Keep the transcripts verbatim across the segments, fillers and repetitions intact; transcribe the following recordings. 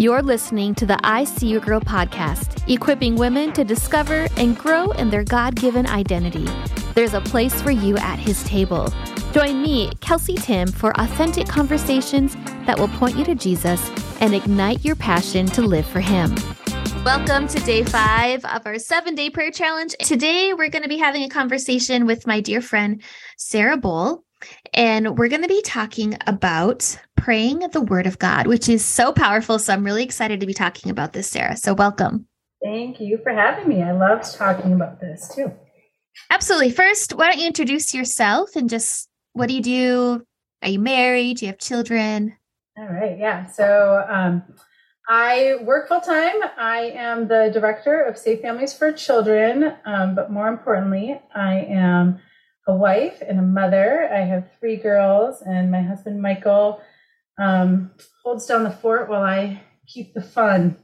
You're listening to the I See Your Girl podcast, equipping women to discover and grow in their God-given identity. There's a place for you at His table. Join me, Kelsey Tim, for authentic conversations that will point you to Jesus and ignite your passion to live for Him. Welcome to day five of our seven-day prayer challenge. Today, we're going to be having a conversation with my dear friend, Sarah Boll, and we're going to be talking about praying the Word of God, which is so powerful. So I'm really excited to be talking about this, Sarah. So welcome. Thank you for having me. I loved talking about this too. Absolutely. First, why don't you introduce yourself and just what do you do? Are you married? Do you have children? All right. Yeah. So um, I work full time. I am the director of Safe Families for Children. Um, but more importantly, I am a wife and a mother. I have three girls, and my husband, Michael, um, holds down the fort while I keep the fun.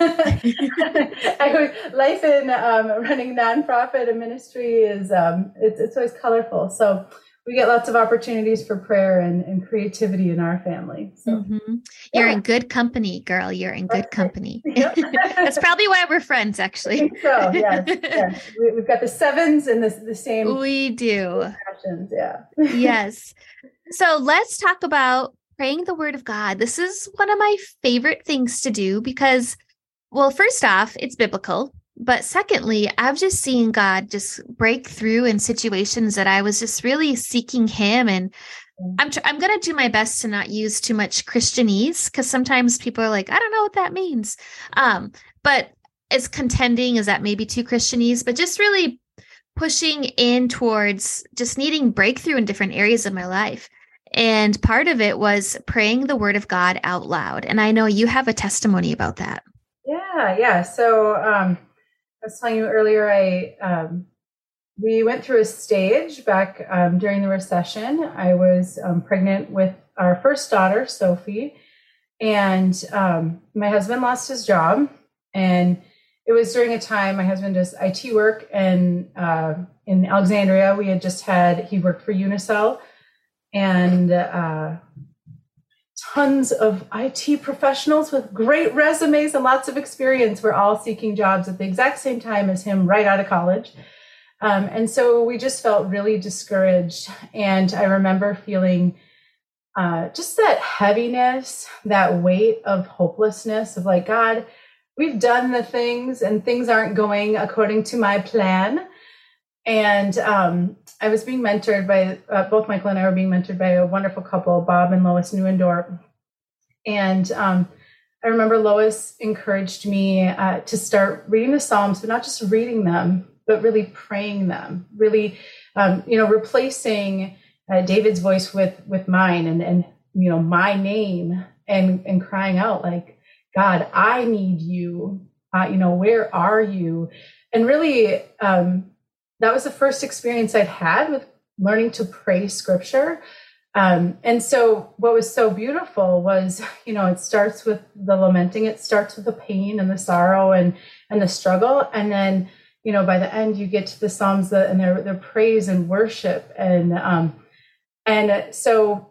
I, life in um, running nonprofit and ministry is um, it's, it's always colorful. So we get lots of opportunities for prayer and, and creativity in our family. So mm-hmm. You're yeah. in good company, girl. You're in good company. Yep. That's probably why we're friends, actually. I think so, yes, yes. We, we've got the sevens and the, the same. We do. Passions, yeah. Yes. So let's talk about praying the Word of God. This is one of my favorite things to do because, well, first off, it's biblical. But secondly, I've just seen God just break through in situations that I was just really seeking Him. And I'm tr- I'm going to do my best to not use too much Christianese because sometimes people are like, I don't know what that means. Um, but as contending as that may be too Christianese, but just really pushing in towards just needing breakthrough in different areas of my life. And part of it was praying the Word of God out loud. And I know you have a testimony about that. Yeah, yeah. So, um, I was telling you earlier, I um, we went through a stage back um, during the recession. I was um, pregnant with our first daughter, Sophie, and um, my husband lost his job. And it was during a time my husband does I T work, and uh, in Alexandria, we had just had he worked for Unicell, and uh, tons of I T professionals with great resumes and lots of experience were all seeking jobs at the exact same time as him right out of college. Um, and so we just felt really discouraged. And I remember feeling uh, just that heaviness, that weight of hopelessness of like, God, we've done the things and things aren't going according to my plan. And um, I was being mentored by, uh, both Michael and I were being mentored by a wonderful couple, Bob and Lois Newendorp. And um, I remember Lois encouraged me uh, to start reading the Psalms, but not just reading them, but really praying them, really, um, you know, replacing uh, David's voice with with mine and, and you know, my name and, and crying out like, God, I need you. Uh, you know, where are you? And really, um that was the first experience I'd had with learning to pray scripture. Um, and so what was so beautiful was, you know, it starts with the lamenting, it starts with the pain and the sorrow and, and the struggle. And then, you know, by the end you get to the Psalms that, and their, their praise and worship. And, um, and so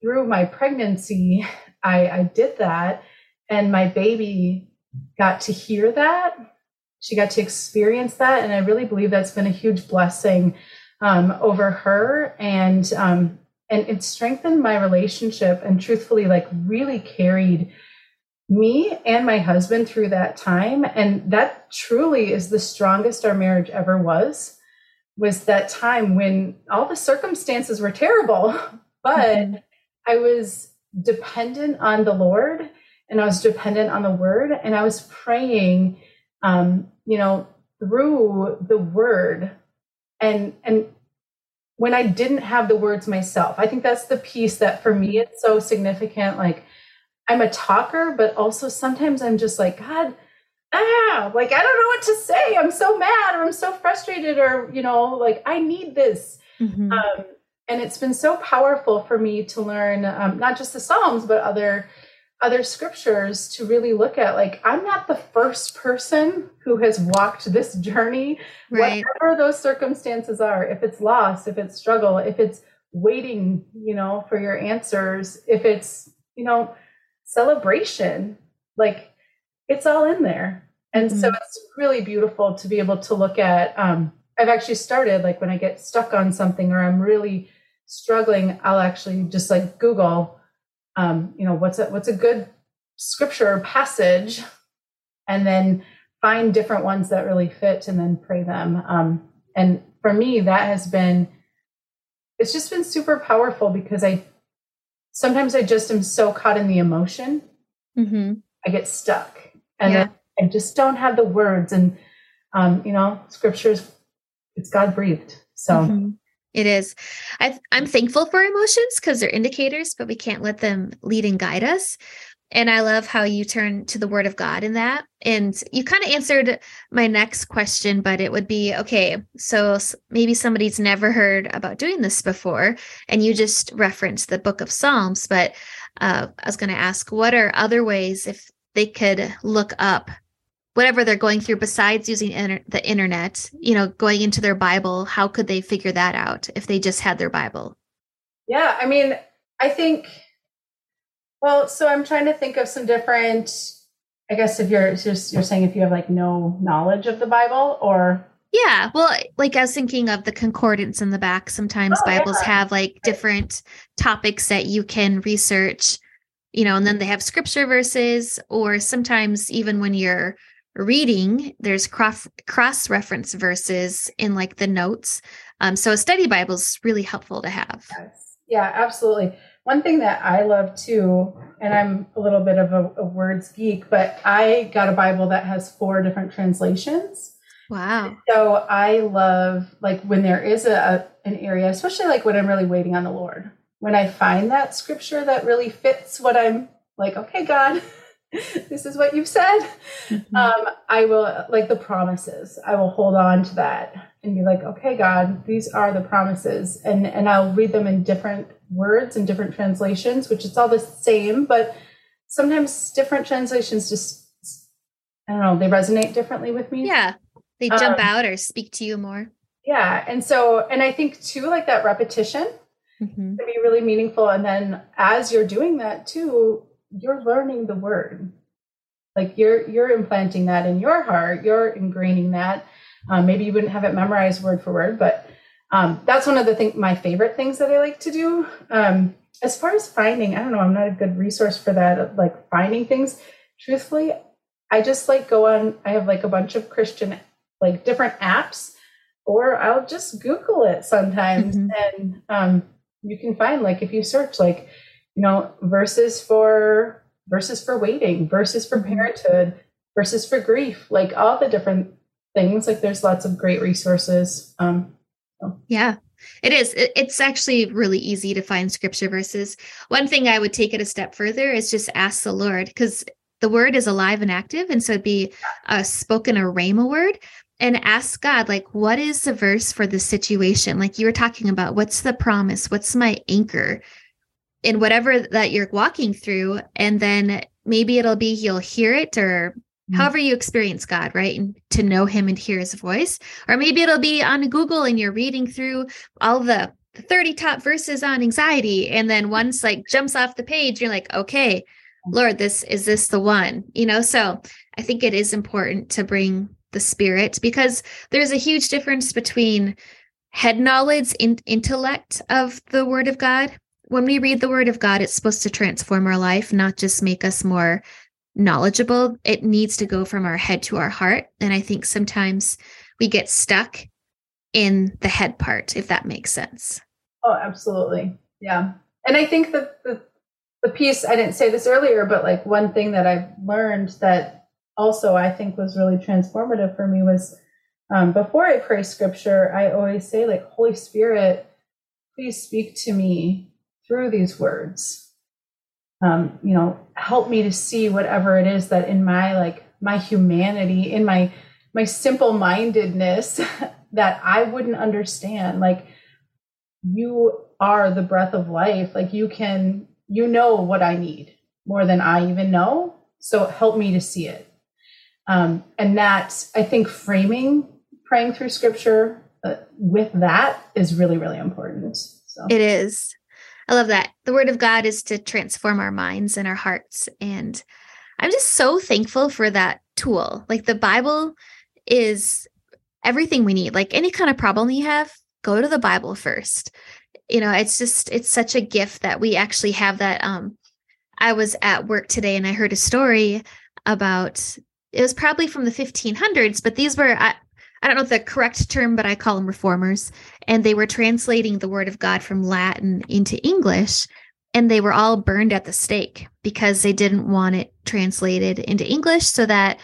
through my pregnancy, I, I did that. And my baby got to hear that. She got to experience that. And I really believe that's been a huge blessing um, over her. And, um, and it strengthened my relationship and truthfully, like really carried me and my husband through that time. And that truly is the strongest our marriage ever was, was that time when all the circumstances were terrible, but mm-hmm. I was dependent on the Lord and I was dependent on the Word and I was praying Um, you know, through the Word. And, and when I didn't have the words myself, I think that's the piece that for me, it's so significant. Like I'm a talker, but also sometimes I'm just like, God, ah, like, I don't know what to say. I'm so mad or I'm so frustrated or, you know, like I need this. Mm-hmm. Um, and it's been so powerful for me to learn, um, not just the Psalms, but other other scriptures to really look at, like, I'm not the first person who has walked this journey, right. Whatever those circumstances are, if it's loss, if it's struggle, if it's waiting, you know, for your answers, if it's, you know, celebration, Like, it's all in there. And mm-hmm. so it's really beautiful to be able to look at. um, I've actually started, like, when I get stuck on something or I'm really struggling, I'll actually just like Google, um, you know, what's a, what's a good scripture passage, and then find different ones that really fit and then pray them. Um, and for me, that has been, it's just been super powerful, because I, sometimes I just am so caught in the emotion. Mm-hmm. I get stuck and yeah. I just don't have the words. And, um, you know, scriptures, it's God breathed. So mm-hmm. it is. I, I'm thankful for emotions because they're indicators, but we can't let them lead and guide us. And I love how you turn to the word of God in that. And you kind of answered my next question, but it would be, okay, so maybe somebody's never heard about doing this before, and you just referenced the book of Psalms, but uh, I was going to ask, what are other ways if they could look up whatever they're going through besides using inter- the internet, you know, going into their Bible? How could they figure that out if they just had their Bible? Yeah. I mean, I think, well, so I'm trying to think of some different, I guess if you're just, you're saying if you have like no knowledge of the Bible or. Yeah. Well, like I was thinking of the concordance in the back. Sometimes oh, Bibles yeah. have like different topics that you can research, you know, and then they have scripture verses, or sometimes even when you're reading, there's cross cross reference verses in like the notes. Um, so a study Bible is really helpful to have. Yes. Yeah, absolutely. One thing that I love too, and I'm a little bit of a, a words geek, but I got a Bible that has four different translations. Wow. So I love, like, when there is a, a an area, especially like when I'm really waiting on the Lord, when I find that scripture that really fits what I'm like, okay, God, this is what you've said. Mm-hmm. Um, I will, like the promises, I will hold on to that and be like, okay, God, these are the promises. And, and I'll read them in different words and different translations, which it's all the same, but sometimes different translations just, I don't know, they resonate differently with me. Yeah. They jump um, out or speak to you more. Yeah. And so, and I think too, like that repetition mm-hmm. can be really meaningful. And then as you're doing that too, you're learning the word, like you're, you're implanting that in your heart, you're ingraining that. Um, maybe you wouldn't have it memorized word for word, but um, that's one of the things, my favorite things that I like to do. Um, as far as finding, I don't know, I'm not a good resource for that. Like finding things, truthfully, I just like go on, I have like a bunch of Christian, like different apps, or I'll just Google it sometimes. Mm-hmm. And um, you can find, like, if you search, like, you know, verses for verses for waiting, verses for parenthood, verses for grief, like all the different things. Like there's lots of great resources. Um, so. Yeah, it is. It's actually really easy to find scripture verses. One thing I would take it a step further is just ask the Lord, because the word is alive and active. And so it'd be a spoken or rhema word. And ask God, like, what is the verse for this situation? Like you were talking about, what's the promise? What's my anchor in whatever that you're walking through? And then maybe it'll be, you'll hear it, or mm-hmm. however you experience God, right? And to know him and hear his voice, or maybe it'll be on Google and you're reading through all the thirty top verses on anxiety. And then once like jumps off the page, you're like, okay, Lord, this, is this the one, you know? So I think it is important to bring the spirit, because there's a huge difference between head knowledge and intellect of the word of God. When we read the word of God, it's supposed to transform our life, not just make us more knowledgeable. It needs to go from our head to our heart. And I think sometimes we get stuck in the head part, if that makes sense. Oh, absolutely. Yeah. And I think that the, the piece, I didn't say this earlier, but like one thing that I've learned that also I think was really transformative for me was um, before I pray scripture, I always say, like, Holy Spirit, please speak to me through these words, um, you know, help me to see whatever it is that in my, like my humanity, in my, my simple mindedness that I wouldn't understand. Like, you are the breath of life. Like you can, you know what I need more than I even know. So help me to see it. Um, and that, I think, framing, praying through scripture uh, with that is really, really important. So. It is. I love that. The word of God is to transform our minds and our hearts. And I'm just so thankful for that tool. Like the Bible is everything we need. Like any kind of problem you have, go to the Bible first. You know, it's just, it's such a gift that we actually have that. Um, I was at work today and I heard a story about, it was probably from the fifteen hundreds, but these were, I, I don't know the correct term, but I call them reformers. And they were translating the word of God from Latin into English. And they were all burned at the stake because they didn't want it translated into English so that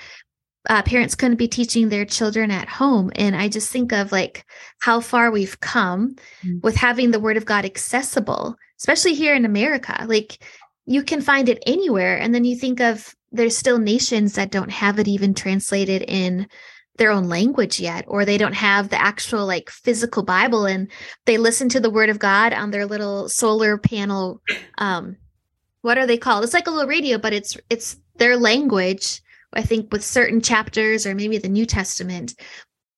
uh, parents couldn't be teaching their children at home. And I just think of like how far we've come mm-hmm. with having the word of God accessible, especially here in America. Like you can find it anywhere. And then you think of there's still nations that don't have it even translated in their own language yet, or they don't have the actual like physical Bible, and they listen to the word of God on their little solar panel. Um, what are they called? It's like a little radio, but it's, it's their language, I think, with certain chapters or maybe the New Testament,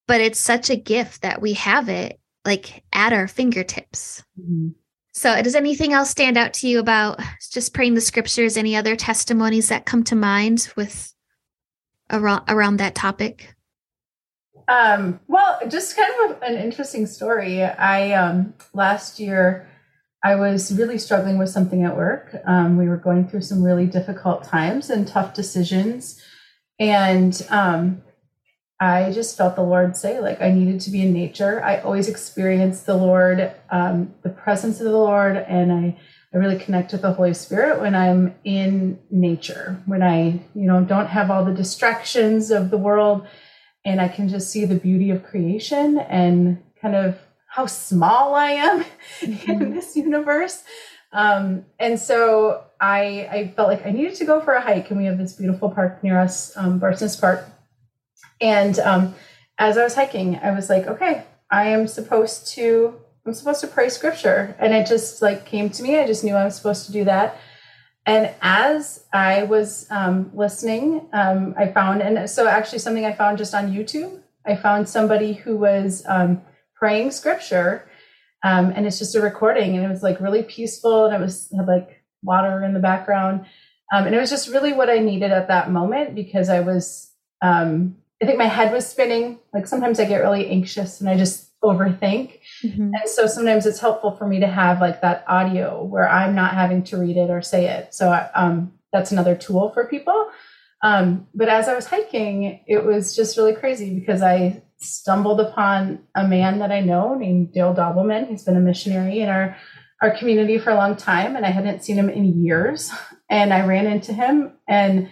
but it's such a gift that we have it like at our fingertips. Mm-hmm. So does anything else stand out to you about just praying the scriptures? Any other testimonies that come to mind with around, around that topic? Um, well, just kind of a, an interesting story. I, um, last year I was really struggling with something at work. Um, we were going through some really difficult times and tough decisions. And, um, I just felt the Lord say, like, I needed to be in nature. I always experienced the Lord, um, the presence of the Lord. And I, I really connect with the Holy Spirit when I'm in nature, when I, you know, don't have all the distractions of the world. And I can just see the beauty of creation and kind of how small I am mm-hmm. in this universe. Um, and so I, I felt like I needed to go for a hike. And we have this beautiful park near us, um, Barsness Park. And um, as I was hiking, I was like, okay, I am supposed to, I'm supposed to pray scripture. And it just like came to me. I just knew I was supposed to do that. And as I was um, listening, um, I found, and so actually something I found just on YouTube, I found somebody who was um, praying scripture um, and it's just a recording, and it was like really peaceful. And it was had like water in the background. Um, and it was just really what I needed at that moment, because I was, um, I think my head was spinning. Like sometimes I get really anxious and I just overthink. Mm-hmm. And so sometimes it's helpful for me to have like that audio where I'm not having to read it or say it. So I, um, that's another tool for people. Um, but as I was hiking, it was just really crazy because I stumbled upon a man that I know named Dale Dobbelman. He's been a missionary in our, our community for a long time, and I hadn't seen him in years. And I ran into him, and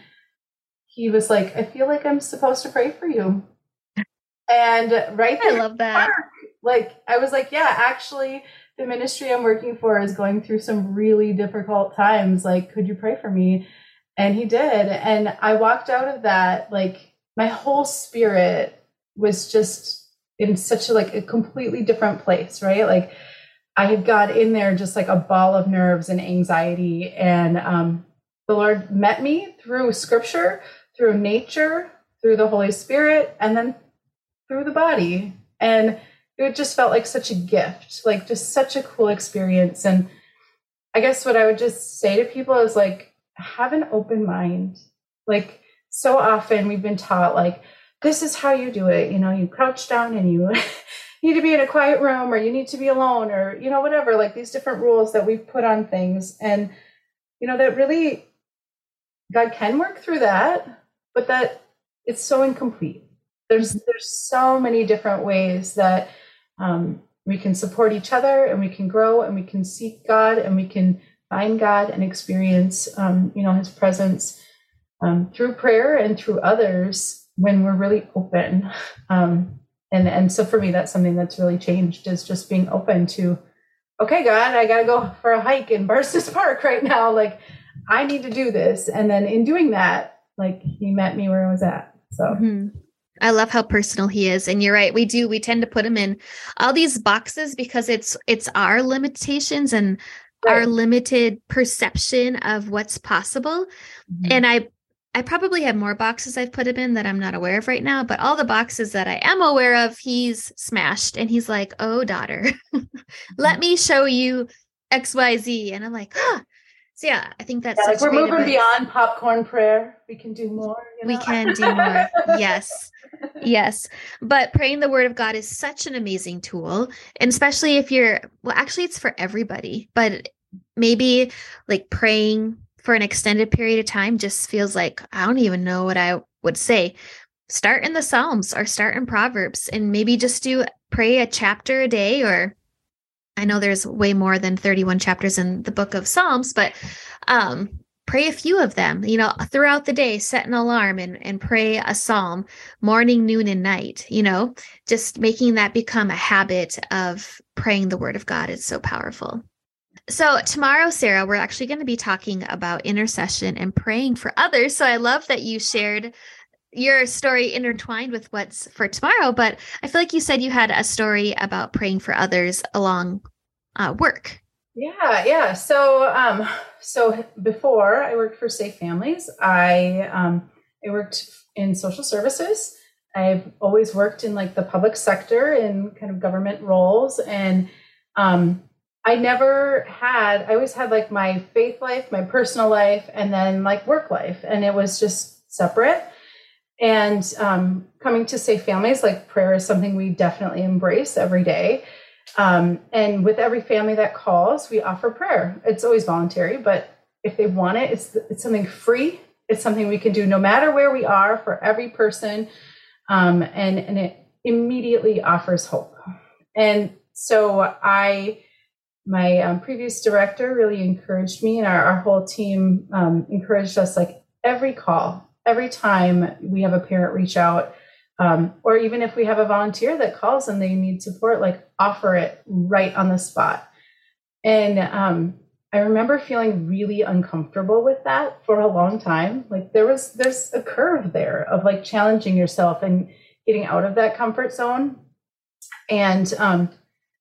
he was like, I feel like I'm supposed to pray for you. And right there, I love that. Like, I was like, yeah, actually the ministry I'm working for is going through some really difficult times. Like, could you pray for me? And he did. And I walked out of that, like my whole spirit was just in such a, like a completely different place, right? Like I had got in there just like a ball of nerves and anxiety. And um, the Lord met me through scripture, through nature, through the Holy Spirit, and then through the body. And it just felt like such a gift, like just such a cool experience. And I guess what I would just say to people is like, have an open mind. Like so often we've been taught like, this is how you do it. You know, you crouch down and you need to be in a quiet room, or you need to be alone, or, you know, whatever, like these different rules that we've put on things. And, you know, that really God can work through that, but that it's so incomplete. There's, there's so many different ways that, Um, we can support each other, and we can grow, and we can seek God, and we can find God and experience, um, you know, his presence um, through prayer and through others when we're really open. Um, and, and so for me, that's something that's really changed, is just being open to, okay, God, I got to go for a hike in Barsness Park right now. Like I need to do this. And then in doing that, like he met me where I was at. So mm-hmm. I love how personal he is. And you're right. We do. We tend to put him in all these boxes because it's, it's our limitations and right. our limited perception of what's possible. Mm-hmm. And I, I probably have more boxes I've put him in that I'm not aware of right now, but all the boxes that I am aware of, he's smashed. And he's like, oh, daughter, let me show you X Y Z. And I'm like, huh. So yeah, I think that's yeah, like we're moving advice. Beyond popcorn prayer. We can do more. You know? We can do more. Yes. Yes. But praying the word of God is such an amazing tool. And especially if you're, well, actually it's for everybody, but maybe like praying for an extended period of time just feels like, I don't even know what I would say. Start in the Psalms or start in Proverbs and maybe just do pray a chapter a day, or I know there's way more than thirty-one chapters in the book of Psalms, but um, pray a few of them, you know, throughout the day, set an alarm and, and pray a Psalm morning, noon, and night, you know, just making that become a habit of praying the word of God is so powerful. So tomorrow, Sarah, we're actually going to be talking about intercession and praying for others. So I love that you shared your story intertwined with what's for tomorrow, but I feel like you said you had a story about praying for others along uh, work. Yeah. Yeah. So, um, so before I worked for Safe Families, I, um, I worked in social services. I've always worked in like the public sector in kind of government roles. And, um, I never had, I always had like my faith life, my personal life, and then like work life. And it was just separate. And um, coming to Safe Families, like prayer is something we definitely embrace every day. Um, and with every family that calls, we offer prayer. It's always voluntary, but if they want it, it's, it's something free. It's something we can do no matter where we are for every person. Um, and, and it immediately offers hope. And so I, my um, previous director really encouraged me, and our, our whole team um, encouraged us, like every call, every time we have a parent reach out, um, or even if we have a volunteer that calls and they need support, like offer it right on the spot. And um, I remember feeling really uncomfortable with that for a long time. Like there was, there's a curve there of like challenging yourself and getting out of that comfort zone. And um,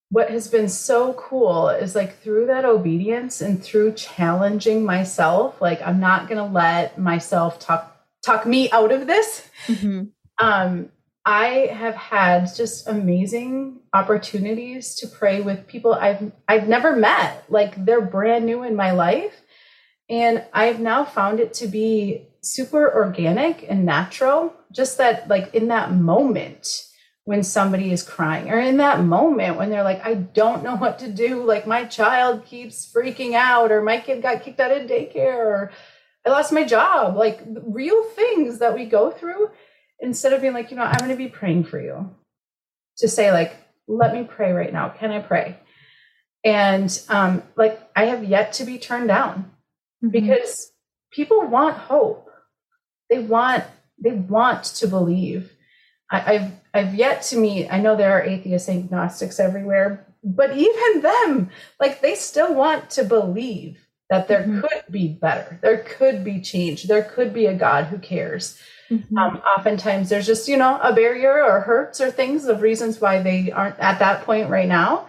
what has been so cool is like through that obedience and through challenging myself, like I'm not going to let myself talk talk me out of this. Mm-hmm. Um, I have had just amazing opportunities to pray with people I've, I've never met, like they're brand new in my life. And I've now found it to be super organic and natural, just that like in that moment when somebody is crying, or in that moment when they're like, I don't know what to do. Like my child keeps freaking out, or my kid got kicked out of daycare, or I lost my job, like real things that we go through, instead of being like, you know, I'm going to be praying for you, to say like, let me pray right now. Can I pray? And, um, like I have yet to be turned down, mm-hmm. because people want hope. They want, they want to believe. I, I've, I've yet to meet, I know there are atheists, agnostics everywhere, but even them, like they still want to believe that there mm-hmm. could be better, there could be change, there could be a God who cares. Mm-hmm. Um, oftentimes there's just, you know, a barrier or hurts or things of reasons why they aren't at that point right now.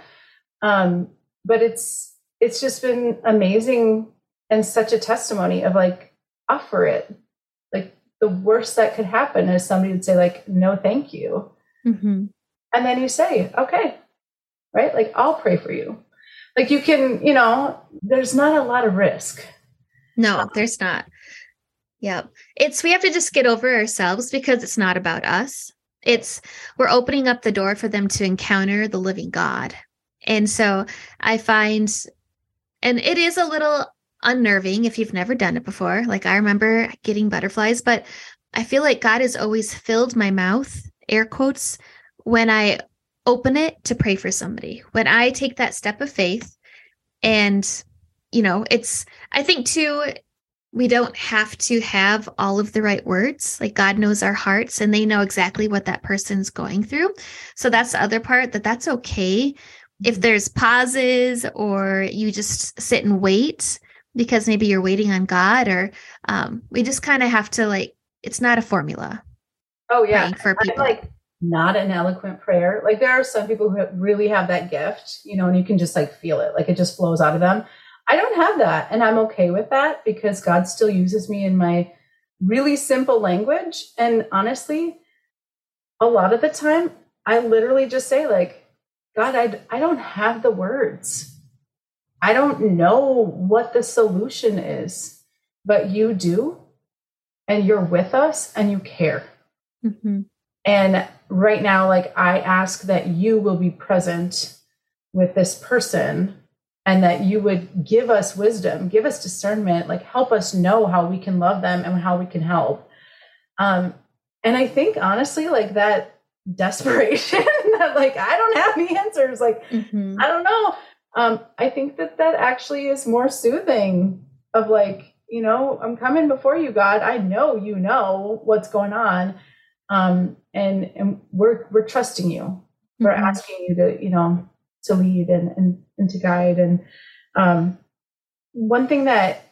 Um, but it's, it's just been amazing and such a testimony of like, offer it. Like the worst that could happen is somebody would say like, no, thank you. Mm-hmm. And then you say, okay, right? Like I'll pray for you. Like you can, you know, there's not a lot of risk. No, there's not. Yeah. It's, we have to just get over ourselves, because it's not about us. It's, we're opening up the door for them to encounter the living God. And so I find, and it is a little unnerving if you've never done it before. Like I remember getting butterflies, but I feel like God has always filled my mouth, air quotes, when I open it to pray for somebody. When I take that step of faith, and, you know, it's, I think too, we don't have to have all of the right words. Like God knows our hearts, and they know exactly what that person's going through. So that's the other part, that that's okay. If there's pauses, or you just sit and wait because maybe you're waiting on God, or um, we just kind of have to like, it's not a formula. Oh yeah. For people. I, like- not an eloquent prayer. Like there are some people who really have that gift, you know, and you can just like feel it, like it just flows out of them. I don't have that. And I'm okay with that, because God still uses me in my really simple language. And honestly, a lot of the time I literally just say like, God, I, I don't have the words. I don't know what the solution is, but you do, and you're with us and you care. Mm-hmm. And right now, like, I ask that you will be present with this person and that you would give us wisdom, give us discernment, like help us know how we can love them and how we can help. Um, and I think honestly, like that desperation that like, I don't have the answers. Like, mm-hmm. I don't know. Um, I think that that actually is more soothing of like, you know, I'm coming before you, God. I know, you know what's going on. Um, and, and we're, we're trusting you. We're mm-hmm. asking you to, you know, to lead and, and, and to guide. And, um, one thing that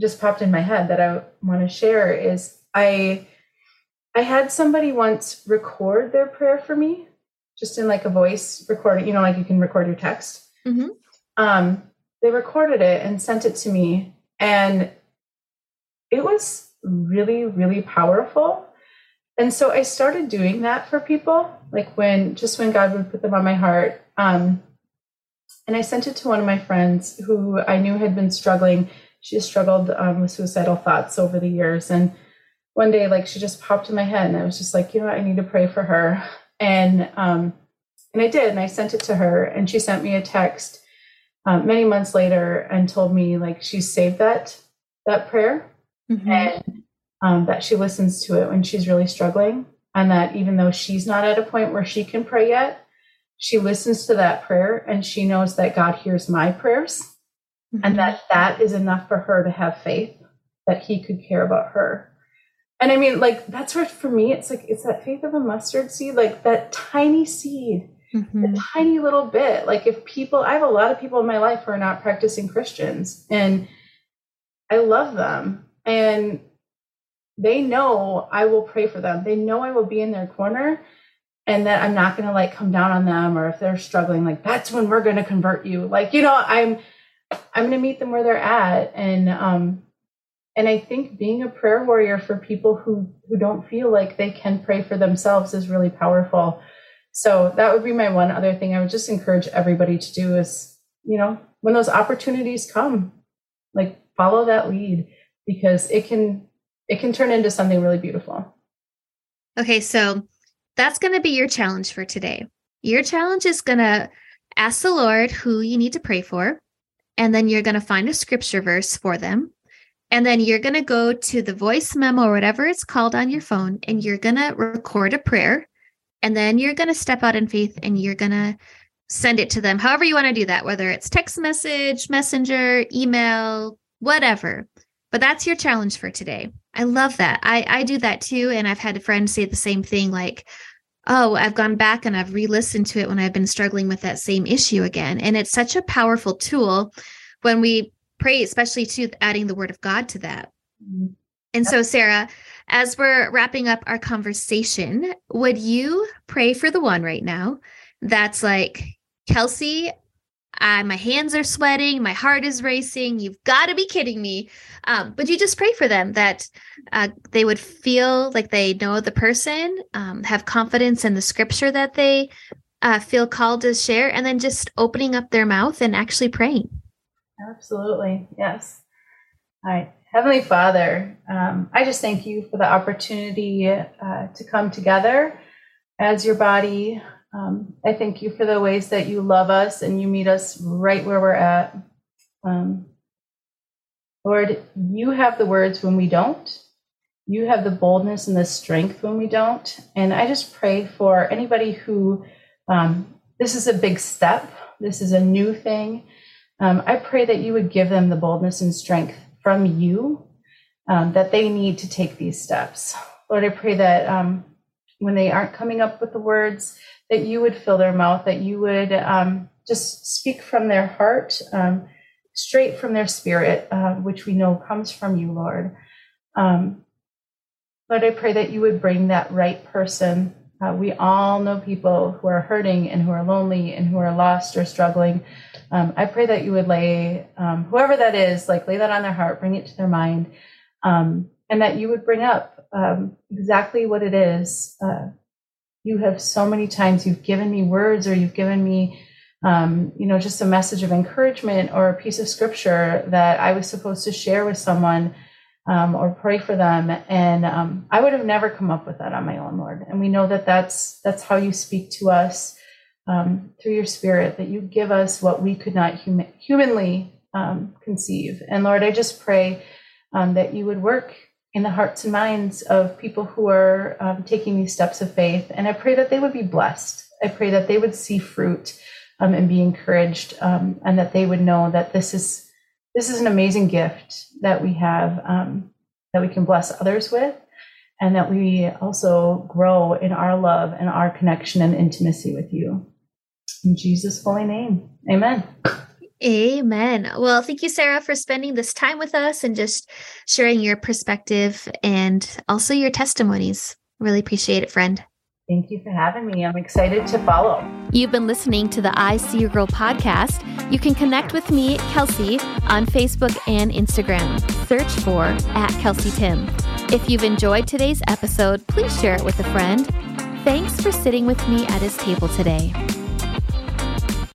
just popped in my head that I want to share is I, I had somebody once record their prayer for me just in like a voice recording, you know, like you can record your text. Mm-hmm. Um, they recorded it and sent it to me, and it was really, really powerful. And so I started doing that for people, like when, just when God would put them on my heart. Um, and I sent it to one of my friends who I knew had been struggling. She struggled um, with suicidal thoughts over the years. And one day, like, she just popped in my head, and I was just like, you know what? I need to pray for her. And, um, and I did, and I sent it to her, and she sent me a text um, many months later and told me like, she saved that, that prayer mm-hmm. and um, that she listens to it when she's really struggling. And that even though she's not at a point where she can pray yet, she listens to that prayer and she knows that God hears my prayers mm-hmm. and that that is enough for her to have faith that he could care about her. And I mean, like, that's where for me, it's like, it's that faith of a mustard seed, like that tiny seed, mm-hmm. the tiny little bit. Like if people, I have a lot of people in my life who are not practicing Christians, and I love them, and they know I will pray for them. They know I will be in their corner, and that I'm not going to like come down on them, or if they're struggling, like that's when we're going to convert you. Like, you know, I'm, I'm going to meet them where they're at. And, um, And I think being a prayer warrior for people who, who don't feel like they can pray for themselves is really powerful. So that would be my one other thing I would just encourage everybody to do is, you know, when those opportunities come, like follow that lead, because it can, it can turn into something really beautiful. Okay. So that's going to be your challenge for today. Your challenge is going to ask the Lord who you need to pray for, and then you're going to find a scripture verse for them. And then you're going to go to the voice memo or whatever it's called on your phone, and you're going to record a prayer, and then you're going to step out in faith and you're going to send it to them. However you want to do that, whether it's text message, messenger, email, whatever. But that's your challenge for today. I love that. I, I do that too. And I've had friends say the same thing, like, oh, I've gone back and I've re-listened to it when I've been struggling with that same issue again. And it's such a powerful tool when we pray, especially to adding the word of God to that. And so, Sarah, as we're wrapping up our conversation, would you pray for the one right now that's like, Kelsey, I, my hands are sweating, my heart is racing, you've got to be kidding me. Um, would you just pray for them that uh, they would feel like they know the person, um, have confidence in the scripture that they uh, feel called to share, and then just opening up their mouth and actually praying? Absolutely. Yes. All right. Heavenly Father, um, I just thank you for the opportunity uh, to come together as your body. Um, I thank you for the ways that you love us and you meet us right where we're at. Um, Lord, you have the words when we don't. You have the boldness and the strength when we don't. And I just pray for anybody who, um, this is a big step. This is a new thing. Um, I pray that you would give them the boldness and strength from you um, that they need to take these steps. Lord, I pray that um, when they aren't coming up with the words, that you would fill their mouth, that you would um, just speak from their heart, um, straight from their spirit, uh, which we know comes from you, Lord. Um, Lord, I pray that you would bring that right person. Uh, we all know people who are hurting and who are lonely and who are lost or struggling. Um, I pray that you would lay, um, whoever that is, like lay that on their heart, bring it to their mind, um, and that you would bring up um, exactly what it is. Uh, you have so many times you've given me words, or you've given me um, you know, just a message of encouragement or a piece of scripture that I was supposed to share with someone um, or pray for them. And um, I would have never come up with that on my own, Lord. And we know that that's, that's how you speak to us um, through your Spirit, that you give us what we could not hum- humanly um, conceive. And Lord, I just pray um, that you would work in the hearts and minds of people who are um, taking these steps of faith. And I pray that they would be blessed. I pray that they would see fruit um, and be encouraged, um, and that they would know that this is this is an amazing gift that we have, um, that we can bless others with, and that we also grow in our love and our connection and intimacy with you. In Jesus' holy name, amen. Amen. Well, thank you, Sarah, for spending this time with us and just sharing your perspective and also your testimonies. Really appreciate it, friend. Thank you for having me. I'm excited to follow. You've been listening to the I See Your Girl podcast. You can connect with me, Kelsey, on Facebook and Instagram. Search for at Kelsey Tim. If you've enjoyed today's episode, please share it with a friend. Thanks for sitting with me at his table today.